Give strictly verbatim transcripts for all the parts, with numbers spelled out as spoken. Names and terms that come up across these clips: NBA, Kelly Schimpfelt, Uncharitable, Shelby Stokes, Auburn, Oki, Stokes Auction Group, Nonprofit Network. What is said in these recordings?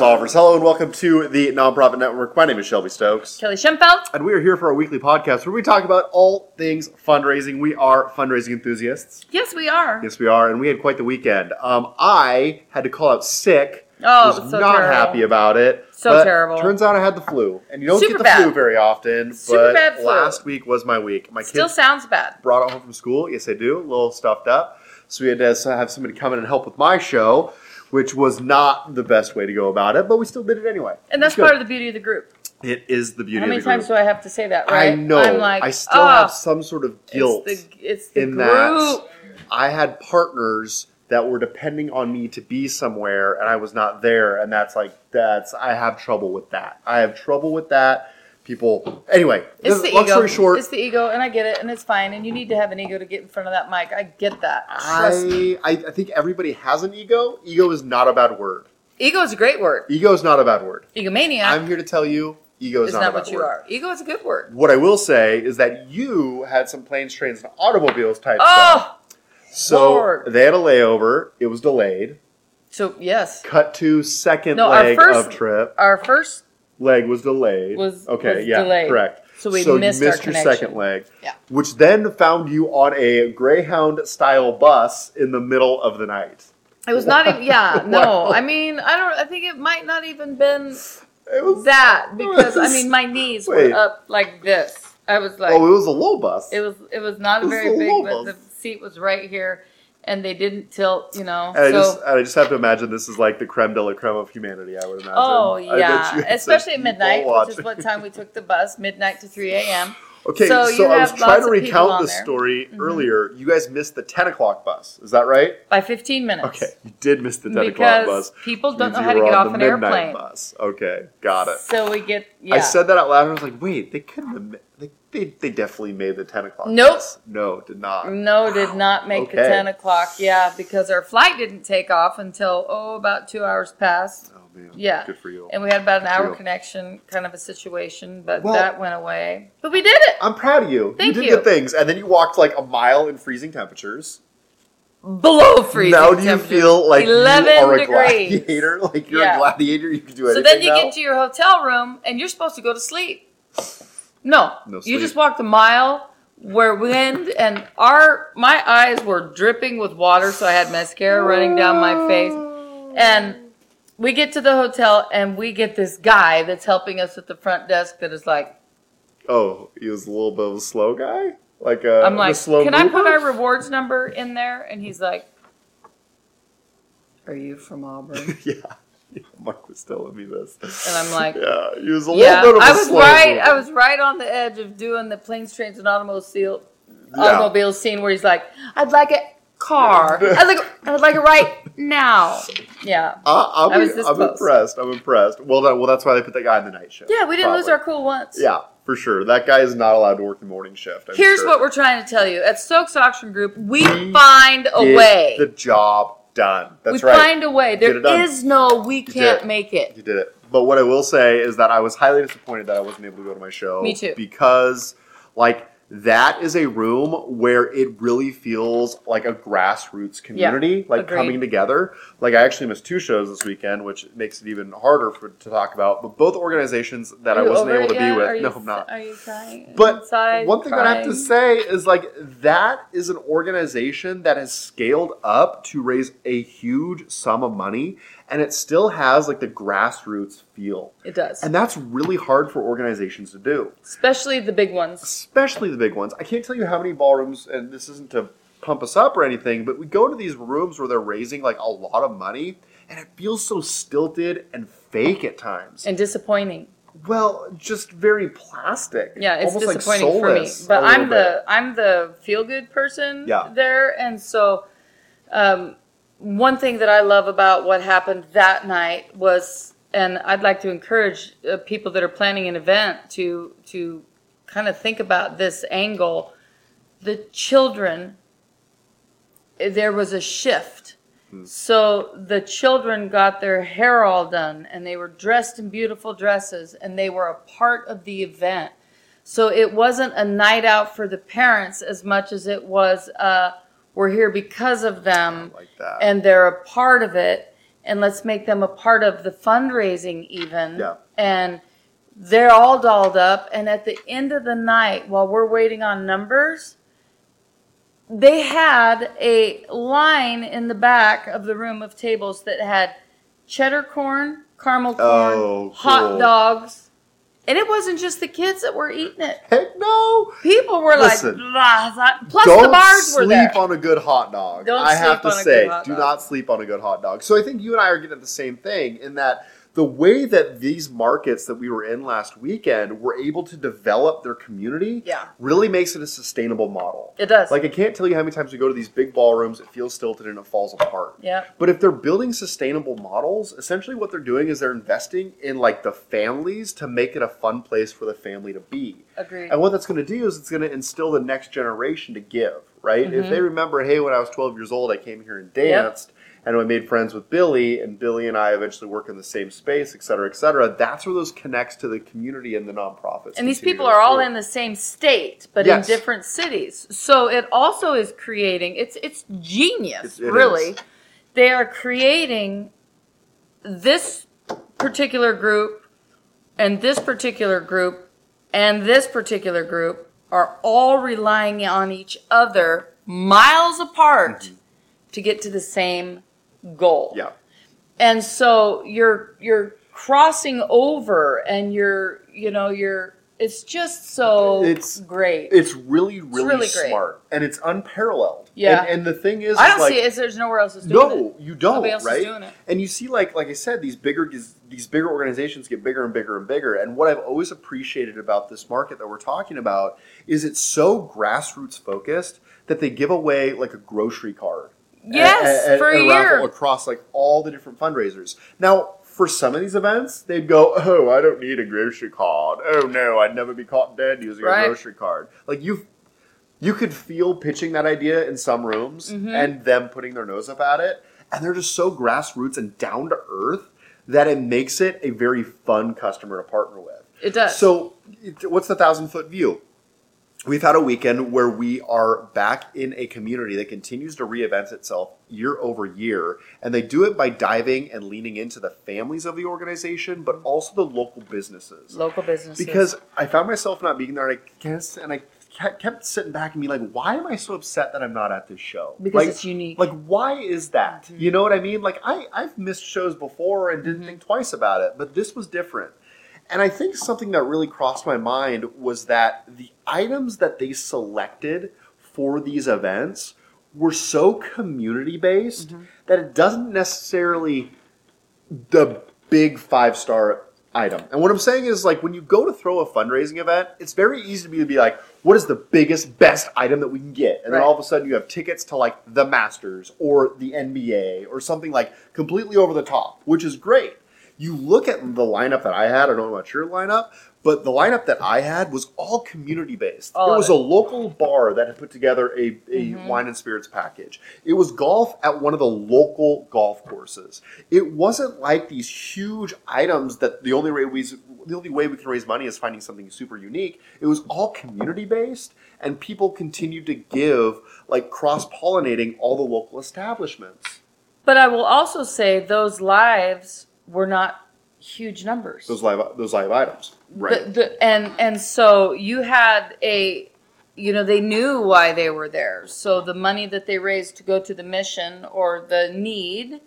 solvers. Hello and welcome to the Nonprofit Network. My name is Shelby Stokes. Kelly Schimpfelt. And we are here for our weekly podcast where we talk about all things fundraising. We are fundraising enthusiasts. Yes, we are. Yes, we are. And we had quite the weekend. Um, I had to call out sick. Oh, was it was so not terrible. Happy about it. So but terrible. Turns out I had the flu, and you don't Super get the bad. flu very often. Super but bad flu. Last week was my week. My still kids sounds bad. Brought it home from school. Yes, I do. A little stuffed up. So we had to have somebody come in and help with my show, which was not the best way to go about it, but we still did it anyway. And that's part of the beauty of the group. It is the beauty of the group. How many times do I have to say that? Right? I know. I'm like, I still oh, have some sort of guilt it's the, it's the in group. That I had partners that were depending on me to be somewhere, and I was not there, and that's like, that's, I have trouble with that. I have trouble with that. People, anyway, it's the long ego. Story short. It's the ego, and I get it, and it's fine, and you need to have an ego to get in front of that mic. I get that. I, I I think everybody has an ego. Ego is not a bad word. Ego is a great word. Ego is not a bad word. Egomania. I'm here to tell you, ego is not, not a bad word. It's not what you are. Ego is a good word. What I will say is that you had some planes, trains, and automobiles type oh! stuff. So Lord. They had a layover. It was delayed. So yes. Cut to second no, leg our first, of trip. Our first leg was delayed. Was okay. Was yeah, delayed. Correct. So we so missed, you missed our your connection. Second leg. Yeah. Which then found you on a Greyhound style bus in the middle of the night. It was not even. Yeah. No. I mean, I don't. I think it might not even been it was, that because was, I mean, my knees wait. were up like this. I was like, oh, it was a low bus. It was. It was not it was very a big, but the seat was right here, and they didn't tilt. You know, and so I just, and I just have to imagine this is like the creme de la creme of humanity. I would imagine. Oh yeah, especially at midnight, watching. Which is what time we took the bus, midnight to three a.m. Okay, so, so I was trying to recount this story mm-hmm. earlier. You guys missed the ten o'clock bus. Is that right? By fifteen minutes. Okay, you did miss the ten because o'clock bus. Because people don't know how to get off an airplane. Bus. Okay, got it. So we get, yeah. I said that out loud and I was like, wait, they couldn't have, they, they, they definitely made the ten o'clock nope. bus. No, did not. No, wow. did not make okay. the ten o'clock. Yeah, because our flight didn't take off until, oh, about two hours past. Oh, man. Yeah. Good for you. And we had about an hour connection kind of a situation, but well, that went away. But we did it. I'm proud of you. Thank you. You did good things. And then you walked like a mile in freezing temperatures. Below freezing temperatures. Now do you feel like eleven you are a degrees. Gladiator? Like you're yeah. a gladiator? You can do anything. So then you now. Get to your hotel room and you're supposed to go to sleep. No. No sleep. You just walked a mile where wind and our my eyes were dripping with water, so I had mascara running down my face. And we get to the hotel and we get this guy that's helping us at the front desk that is like, oh, he was a little bit of a slow guy? Like a, I'm like, a slow can mover? I put our rewards number in there? And he's like, are you from Auburn? yeah. yeah. Mike was telling me this. And I'm like, yeah, he was a little yeah, bit of I a was slow right, mover. I was right on the edge of doing the planes, trains, and automobile, automobile yeah. scene where he's like, I'd like a car. I'd like, I'd like it right now. Yeah. Uh, I'm, I was this I'm close. impressed. I'm impressed. Well, that, well, that's why they put that guy in the night shift. Yeah, we didn't probably. lose our cool once. Yeah. For sure. That guy is not allowed to work the morning shift. I'm Here's sure. what we're trying to tell you. At Stokes Auction Group, we, we find a way. The job done. That's we right. We find a way. There is no we can't make it. You did it. But what I will say is that I was highly disappointed that I wasn't able to go to my show. Me too. Because, like, that is a room where it really feels like a grassroots community. Yeah, like, agreed. Coming together. Like, I actually missed two shows this weekend, which makes it even harder for, to talk about. But both organizations that I wasn't able to yet? be with. Are no, you, I'm not. Are you crying? But inside, one thing crying. that I have to say is, like, that is an organization that has scaled up to raise a huge sum of money. And it still has, like, the grassroots feel. It does. And that's really hard for organizations to do. Especially the big ones. Especially the big ones. I can't tell you how many ballrooms, and this isn't to pump us up or anything, but we go to these rooms where they're raising, like, a lot of money, and it feels so stilted and fake at times. And disappointing. Well, just very plastic. Yeah, it's almost disappointing like for me. But I'm the, I'm the feel-good person yeah. there, and so... Um, one thing that I love about what happened that night was, and I'd like to encourage uh, people that are planning an event to to kind of think about this angle. The children, there was a shift. Hmm. So the children got their hair all done, and they were dressed in beautiful dresses, and they were a part of the event. So it wasn't a night out for the parents as much as it was a... Uh, We're here because of them, like that. And they're a part of it. and let's make them a part of the fundraising even. Yeah. And they're all dolled up. And at the end of the night, while we're waiting on numbers, they had a line in the back of the room of tables that had cheddar corn, caramel corn, oh, hot cool. dogs. And it wasn't just the kids that were eating it. Heck no. People were Listen, like, blah, blah. Plus the bars were there. Don't sleep on a good hot dog. Don't I have to say, do not sleep on a good hot dog. So I think you and I are getting at the same thing in that the way that these markets that we were in last weekend were able to develop their community yeah. really makes it a sustainable model. It does. Like, I can't tell you how many times we go to these big ballrooms, it feels stilted and it falls apart. Yeah. But if they're building sustainable models, essentially what they're doing is they're investing in, like, the families to make it a fun place for the family to be. Agreed. And what that's going to do is it's going to instill the next generation to give, right? Mm-hmm. If they remember, hey, when I was twelve years old, I came here and danced. Yep. And I made friends with Billy, and Billy and I eventually work in the same space, et cetera, et cetera. That's where those connects to the community and the nonprofits. And these people are all in the same state, but yes. in different cities. So it also is creating, it's it's genius, it, it really. Is. They are creating this particular group, and this particular group, and this particular group are all relying on each other miles apart mm-hmm. to get to the same goal. Yeah. And so you're you're crossing over and you're you know you're it's just so it's great. It's really really, it's really smart great. And it's unparalleled. Yeah. And, and the thing is I don't like, see it there's nowhere else that's doing no, it. No, you don't, Nobody else right? is doing it. And you see like like I said these bigger these bigger organizations get bigger and bigger and bigger, and what I've always appreciated about this market that we're talking about is it's so grassroots focused that they give away like a grocery card. Yes, and, and, for and a year. Raffle across like all the different fundraisers. Now, for some of these events, they'd go, "Oh, I don't need a grocery card. Oh no, I'd never be caught dead using right. a grocery card." Like you, you could feel pitching that idea in some rooms mm-hmm. and them putting their nose up at it, and they're just so grassroots and down to earth that it makes it a very fun customer to partner with. It does. So, what's the thousand foot view? We've had a weekend where we are back in a community that continues to reinvent itself year over year. And they do it by diving and leaning into the families of the organization, but also the local businesses. Local businesses. Because I found myself not being there, and I, guess, and I kept sitting back and being like, why am I so upset that I'm not at this show? Because like, it's unique. Like, why is that? Mm-hmm. You know what I mean? Like, I, I've missed shows before and didn't mm-hmm. think twice about it, but this was different. And I think something that really crossed my mind was that the items that they selected for these events were so community-based mm-hmm. that it doesn't necessarily the big five-star item. And what I'm saying is, like, when you go to throw a fundraising event, it's very easy to be, to be like, what is the biggest, best item that we can get? And right. then all of a sudden you have tickets to, like, the Masters or the N B A or something, like, completely over the top, which is great. You look at the lineup that I had, I don't know about your lineup, but the lineup that I had was all community-based. All it was it. a local bar that had put together a, a mm-hmm. wine and spirits package. It was golf at one of the local golf courses. It wasn't like these huge items that the only way we, the only way we can raise money is finding something super unique. It was all community-based, and people continued to give, like cross-pollinating all the local establishments. But I will also say those lives were not huge numbers. Those live, those live items, right? The, the, and and so you had a, you know, they knew why they were there. So the money that they raised to go to the mission or the need,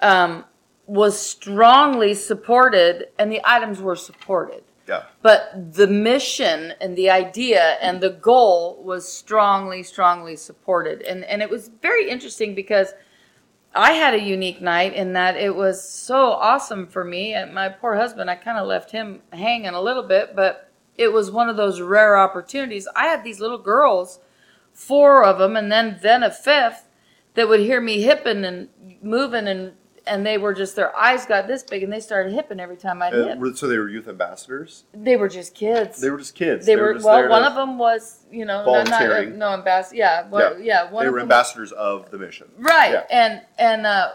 um, was strongly supported, and the items were supported. Yeah. But the mission and the idea and the goal was strongly, strongly supported, and and it was very interesting because I had a unique night in that it was so awesome for me. And my poor husband, I kind of left him hanging a little bit, but it was one of those rare opportunities. I had these little girls, four of them, and then, then a fifth that would hear me hipping and moving, and, and they were just, their eyes got this big, and they started hipping every time I uh, hip. So they were youth ambassadors? They were just kids. They were just kids. They, they were, were well, one of them was, you know, volunteering. Not, uh, no, ambas- yeah, well, yeah. yeah one they of were them ambassadors was, of the mission. Right, yeah. and and uh,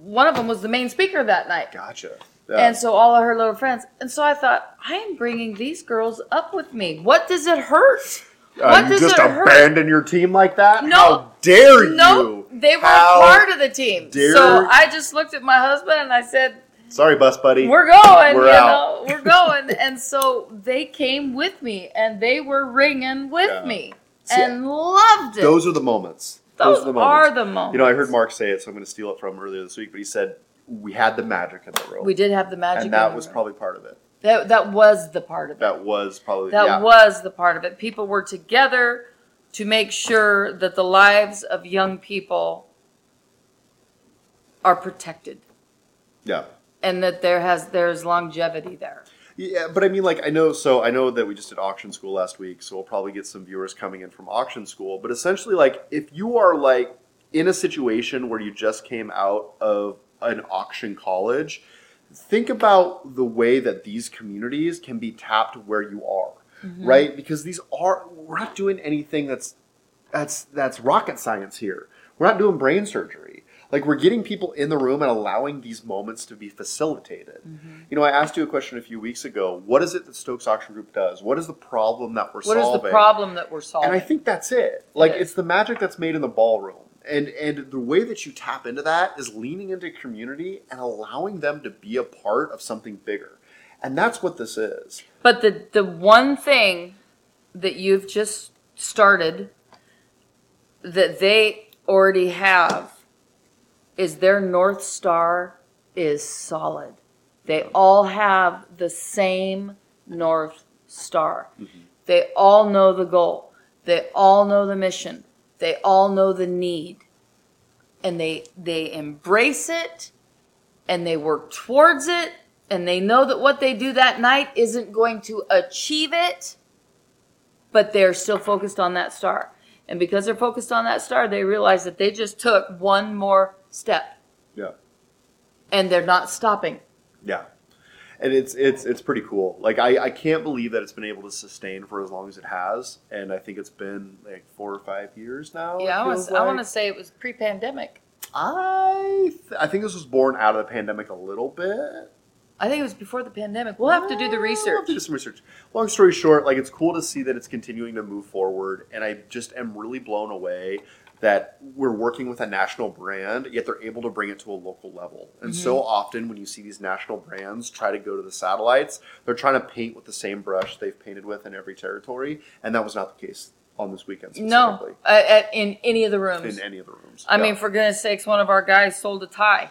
one of them was the main speaker that night. Gotcha. Yeah. And so all of her little friends. And so I thought, I am bringing these girls up with me. What does it hurt? Uh, what you does just it abandon hurt? your team like that? No. How dare no. you? They were How part of the team. Dare... So I just looked at my husband and I said, sorry, bus buddy. We're going. We're you out. Know, we're going. And so they came with me and they were ringing with yeah. me and yeah. loved it. Those are the moments. Those, Those are, the moments. are the moments. You know, I heard Mark say it, so I'm going to steal it from him earlier this week, but he said, we had the magic in the room. We did have the magic in the room. And that was probably part of it. That that was the part of it. That was probably That yeah. was the part of it. People were together to make sure that the lives of young people are protected. Yeah. And that there has there's longevity there. Yeah, but I mean, like, I know, so I know that we just did auction school last week, so we'll probably get some viewers coming in from auction school. But essentially, like, if you are, like, in a situation where you just came out of an auction college, think about the way that these communities can be tapped where you are, mm-hmm. right? Because these are, we're not doing anything that's, that's, that's rocket science here. We're not doing brain surgery. Like, we're getting people in the room and allowing these moments to be facilitated. Mm-hmm. You know, I asked you a question a few weeks ago. What is it that Stokes Auction Group does? What is the problem that we're what solving? What is the problem that we're solving? And I think that's it. Like, it it's the magic that's made in the ballroom. And and the way that you tap into that is leaning into community and allowing them to be a part of something bigger. And that's what this is. But the, the one thing that you've just started that they already have is their North Star is solid. They all have the same North Star. Mm-hmm. They all know the goal. They all know the mission. They all know the need. And they they embrace it, and they work towards it, and they know that what they do that night isn't going to achieve it, but they're still focused on that star. And because they're focused on that star, they realize that they just took one more step. Yeah. And they're not stopping. Yeah. And it's it's it's pretty cool. Like, I, I can't believe that it's been able to sustain for as long as it has. And I think it's been like four or five years now. Yeah, I was, like. I want to say it was pre-pandemic. I th- I think this was born out of the pandemic a little bit. I think it was before the pandemic. We'll have to do the research. We'll have to do some research. Long story short, like, it's cool to see that it's continuing to move forward. And I just am really blown away that we're working with a national brand, yet they're able to bring it to a local level. And mm-hmm. so often when you see these national brands try to go to the satellites, they're trying to paint with the same brush they've painted with in every territory. And that was not the case on this weekend specifically. No, uh, in any of the rooms. In any of the rooms. I yeah. mean, for goodness sakes, one of our guys sold a tie.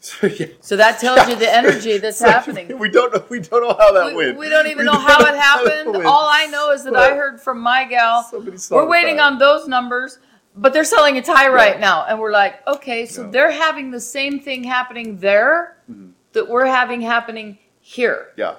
So, yeah. so that tells yeah. you the energy that's so, happening. We don't know. We don't know how that we, went. We don't even we know don't how it happened. How All I know is that well, I heard from my gal. We're waiting that. on those numbers, but they're selling a tie right yeah. now, and we're like, okay, so yeah. they're having the same thing happening there mm-hmm. that we're having happening here. Yeah,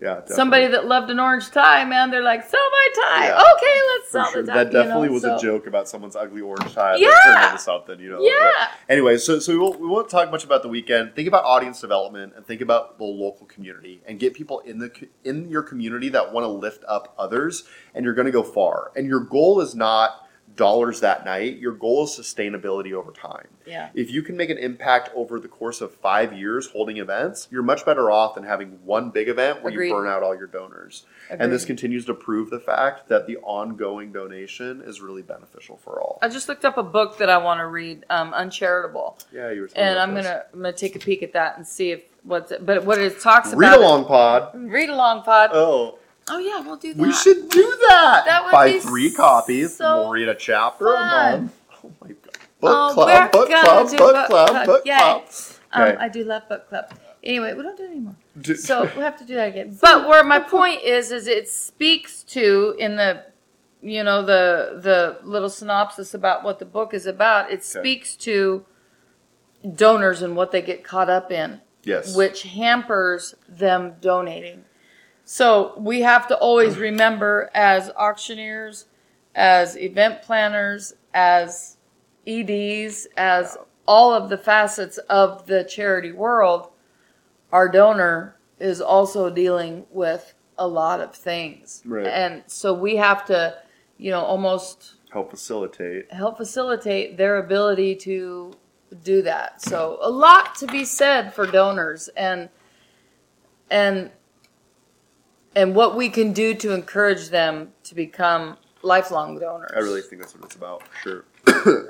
yeah. Definitely. Somebody that loved an orange tie, man, they're like, sell my tie. Yeah. Okay, let's For sell sure. the tie. That definitely you know, was so. a joke about someone's ugly orange tie. Yeah. That turned into something, you know. Yeah. But anyway, so so we won't, we won't talk much about the weekend. Think about audience development and think about the local community and get people in the in your community that want to lift up others, and you're going to go far. And your goal is not dollars that night. Your goal is sustainability over time. Yeah. If you can make an impact over the course of five years holding events, you're much better off than having one big event where Agreed. you burn out all your donors. Agreed. And this continues to prove the fact that the ongoing donation is really beneficial for all. I just looked up a book that I want to read, um, Uncharitable. Yeah, you were talking And about I'm gonna I'm gonna take a peek at that and see if what's it, but what it talks read about. Read along it, pod. Read along pod. Oh. Oh, yeah, we'll do that. We should do that. That would Buy be three copies. So we'll read a chapter a month. Oh, my God. Book oh, club, book club, book, book club, club, book Yay. club. Um, okay. I do love book club. Anyway, we don't do it anymore. So we'll have to do that again. But where my point is, is it speaks to, in the, you know, the the little synopsis about what the book is about, it okay. speaks to donors and what they get caught up in. Yes. Which hampers them donating. So we have to always remember, as auctioneers, as event planners, as E Ds, as all of the facets of the charity world, our donor is also dealing with a lot of things. Right. And so we have to, you know, almost help facilitate, help facilitate their ability to do that. So a lot to be said for donors and, and, And what we can do to encourage them to become lifelong donors. I really think that's what it's about, for sure.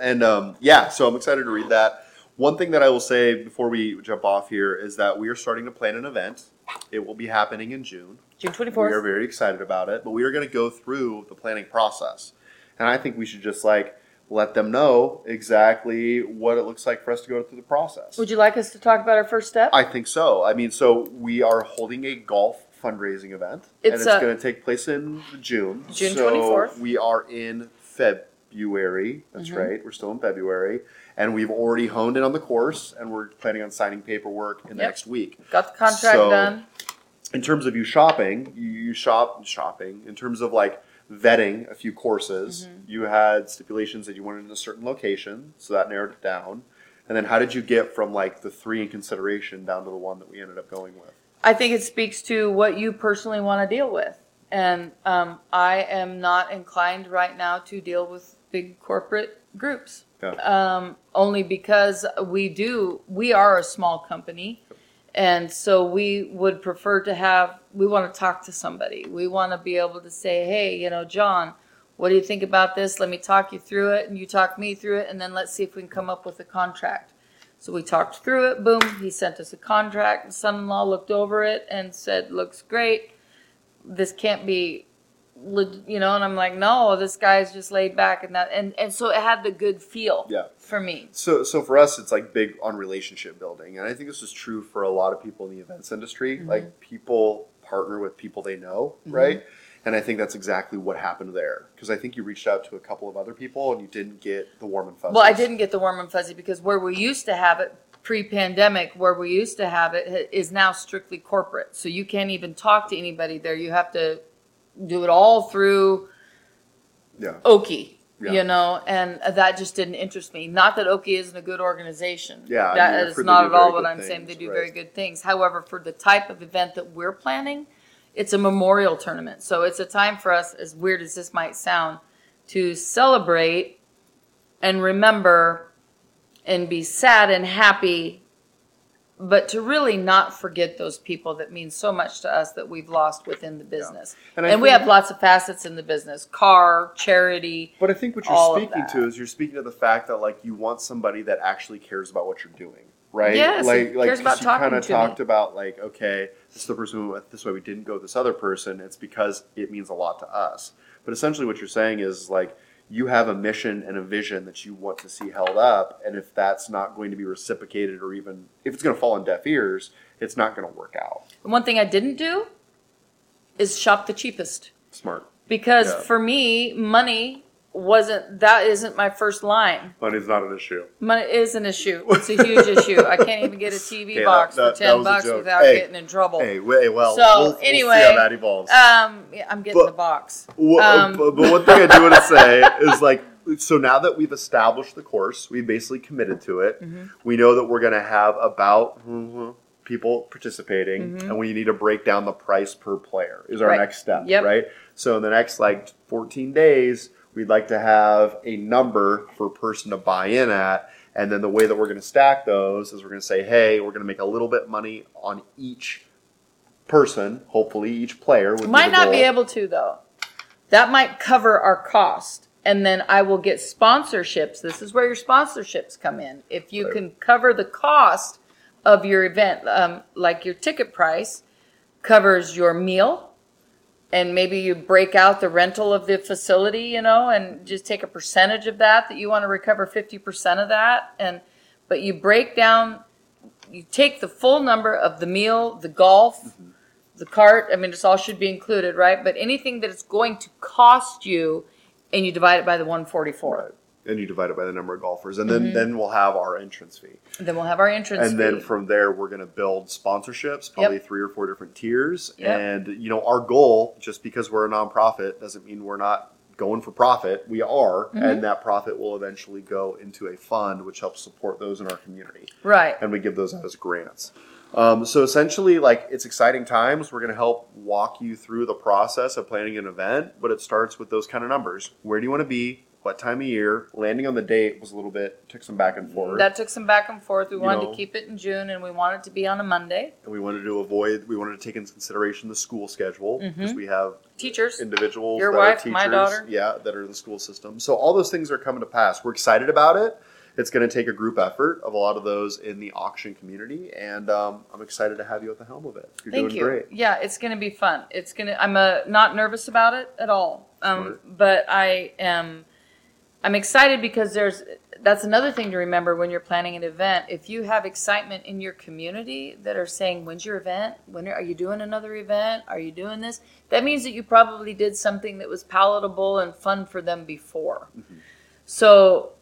and um, yeah, so I'm excited to read that. One thing that I will say before we jump off here is that we are starting to plan an event. It will be happening in June. June twenty-fourth. We are very excited about it, but we are going to go through the planning process. And I think we should just like let them know exactly what it looks like for us to go through the process. Would you like us to talk about our first step? I think so. I mean, so we are holding a golf fundraising event, it's and it's going to take place in June. June twenty-fourth. So we are in February. That's mm-hmm. right. We're still in February. And we've already honed in on the course, and we're planning on signing paperwork in the yep. next week. Got the contract so, done. In terms of you shopping, you shop shopping. In terms of like vetting a few courses, mm-hmm. you had stipulations that you wanted in a certain location, so that narrowed it down. And then how did you get from like the three in consideration down to the one that we ended up going with? I think it speaks to what you personally want to deal with. And um, I am not inclined right now to deal with big corporate groups. Okay. Um, only because we do, we are a small company. And so we would prefer to have, we want to talk to somebody. We want to be able to say, hey, you know, John, what do you think about this? Let me talk you through it, and you talk me through it, and then let's see if we can come up with a contract. So we talked through it. Boom, he sent us a contract. The son-in-law looked over it and said, looks great. This can't be, you know, and I'm like, no, this guy's just laid back. And that, and, and so it had the good feel. Yeah. For me. So so for us, it's like big on relationship building. And I think this is true for a lot of people in the events industry. Mm-hmm. Like people partner with people they know, mm-hmm. right? And I think that's exactly what happened there. Because I think you reached out to a couple of other people and you didn't get the warm and fuzzy. Well, I didn't get the warm and fuzzy because where we used to have it pre-pandemic, where we used to have it is now strictly corporate. So you can't even talk to anybody there. You have to do it all through yeah. Oki. Yeah. You know, and that just didn't interest me. Not that Oki isn't a good organization. Yeah, that I mean, is not at all what I'm things, saying. They do right. very good things. However, for the type of event that we're planning, it's a memorial tournament. So it's a time for us, as weird as this might sound, to celebrate and remember and be sad and happy, but to really not forget those people that mean so much to us that we've lost within the business. Yeah. And, and we have lots of facets in the business, car, charity. But I think what you're speaking to is you're speaking to the fact that like you want somebody that actually cares about what you're doing, right? Yes, like, like cares about you talking to me. You kind of talked about like, okay, this is the person we went this way. We didn't go with this other person. It's because it means a lot to us. But essentially what you're saying is like, you have a mission and a vision that you want to see held up. And if that's not going to be reciprocated or even if it's going to fall on deaf ears, it's not going to work out. And one thing I didn't do is shop the cheapest. Smart. Because yeah. for me, money wasn't, that isn't my first line. Money's not an issue. Money is an issue. It's a huge issue. I can't even get a T V yeah, box that, for ten bucks without hey, getting in trouble. Hey, well, so, we'll, anyway, we'll see how that evolves. Um, yeah, I'm getting but, the box. W- um, but, but one thing I do want to say is like, so now that we've established the course, we basically committed to it. Mm-hmm. We know that we're going to have about mm-hmm, people participating, mm-hmm. and we need to break down the price per player is our right. next step, yep. right? So in the next like fourteen days, we'd like to have a number for a person to buy in at. And then the way that we're going to stack those is we're going to say, hey, we're going to make a little bit of money on each person, hopefully each player. Might not be able to, though. That might cover our cost. And then I will get sponsorships. This is where your sponsorships come in. If you right. can cover the cost of your event, um, like your ticket price covers your meal, and maybe you break out the rental of the facility, you know, and just take a percentage of that, that you want to recover fifty percent of that. And but you break down, you take the full number of the meal, the golf, mm-hmm. the cart. I mean, this all should be included, right? But anything that it's going to cost you, and you divide it by the one forty-four. Right. And you divide it by the number of golfers. And then, mm-hmm. then we'll have our entrance fee. And then we'll have our entrance and fee. And then from there, we're going to build sponsorships, probably yep. three or four different tiers. Yep. And, you know, our goal, just because we're a nonprofit, doesn't mean we're not going for profit. We are. Mm-hmm. And that profit will eventually go into a fund, which helps support those in our community. Right. And we give those out as grants. Um, so essentially, like, it's exciting times. We're going to help walk you through the process of planning an event. But it starts with those kind of numbers. Where do you want to be? what time of year. Landing on the date was a little bit, took some back and forth. That took some back and forth. We you wanted know, to keep it in June, and we wanted to be on a Monday. And we wanted to avoid, we wanted to take into consideration the school schedule, because mm-hmm. we have teachers, individuals, your that wife, are teachers, my daughter. Yeah, that are in the school system. So all those things are coming to pass. We're excited about it. It's going to take a group effort of a lot of those in the auction community, and um, I'm excited to have you at the helm of it. You're Thank doing you. Great. Yeah, it's going to be fun. It's going to. I'm uh, not nervous about it at all, um, but I am. I'm excited because there's. That's another thing to remember when you're planning an event. If you have excitement in your community that are saying, "When's your event? When are, are you doing another event? Are you doing this?" That means that you probably did something that was palatable and fun for them before. Mm-hmm. So.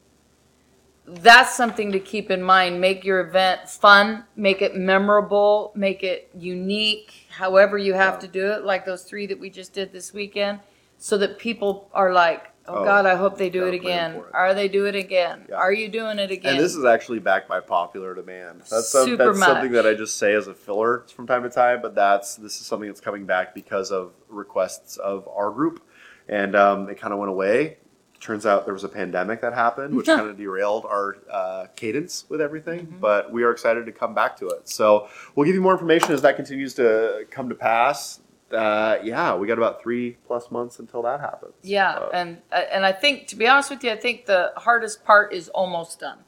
That's something to keep in mind. Make your event fun, make it memorable, make it unique, however you have yeah. to do it, like those three that we just did this weekend, so that people are like, oh, oh God, I hope they do it again. It. Are they do it again? Yeah. Are you doing it again? And this is actually backed by popular demand. That's, some, that's something that I just say as a filler from time to time, but that's this is something that's coming back because of requests of our group, and um, it kind of went away. Turns out there was a pandemic that happened, which kind of derailed our uh, cadence with everything. Mm-hmm. But we are excited to come back to it. So we'll give you more information as that continues to come to pass. Uh, yeah, we got about three plus months until that happens. Yeah, uh, and and I think, to be honest with you, I think the hardest part is almost done.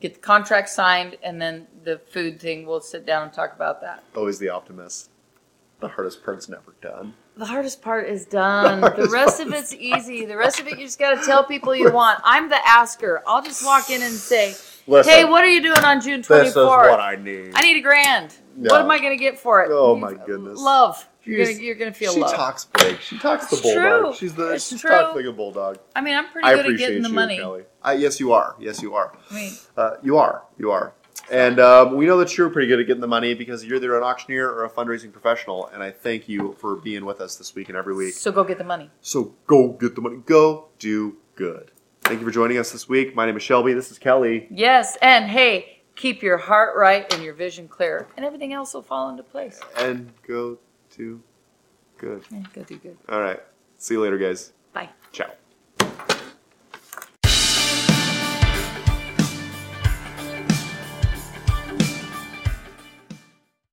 Get the contract signed, and then the food thing, we'll sit down and talk about that. Always the optimist. The hardest part's never done. The hardest part is done. The, the rest of it's easy. The rest of it, you just got to tell people you want. I'm the asker. I'll just walk in and say, listen, hey, what are you doing on June twenty-fourth? This is what I need. I need a grand. No. What am I going to get for it? Oh, my goodness. Love. You're going you're to feel she love. She talks big. She talks the bulldog. True. She's the, it's she true. talks like a bulldog. I mean, I'm pretty I good at getting the you, money. Kelly. I, yes, you are. Yes, you are. I mean, uh, you are. You are. And um, we know that you're pretty good at getting the money because you're either an auctioneer or a fundraising professional. And I thank you for being with us this week and every week. So go get the money. So go get the money. Go do good. Thank you for joining us this week. My name is Shelby. This is Kelly. Yes. And hey, keep your heart right and your vision clear. And everything else will fall into place. And go do good. And go do good. All right. See you later, guys. Bye. Ciao.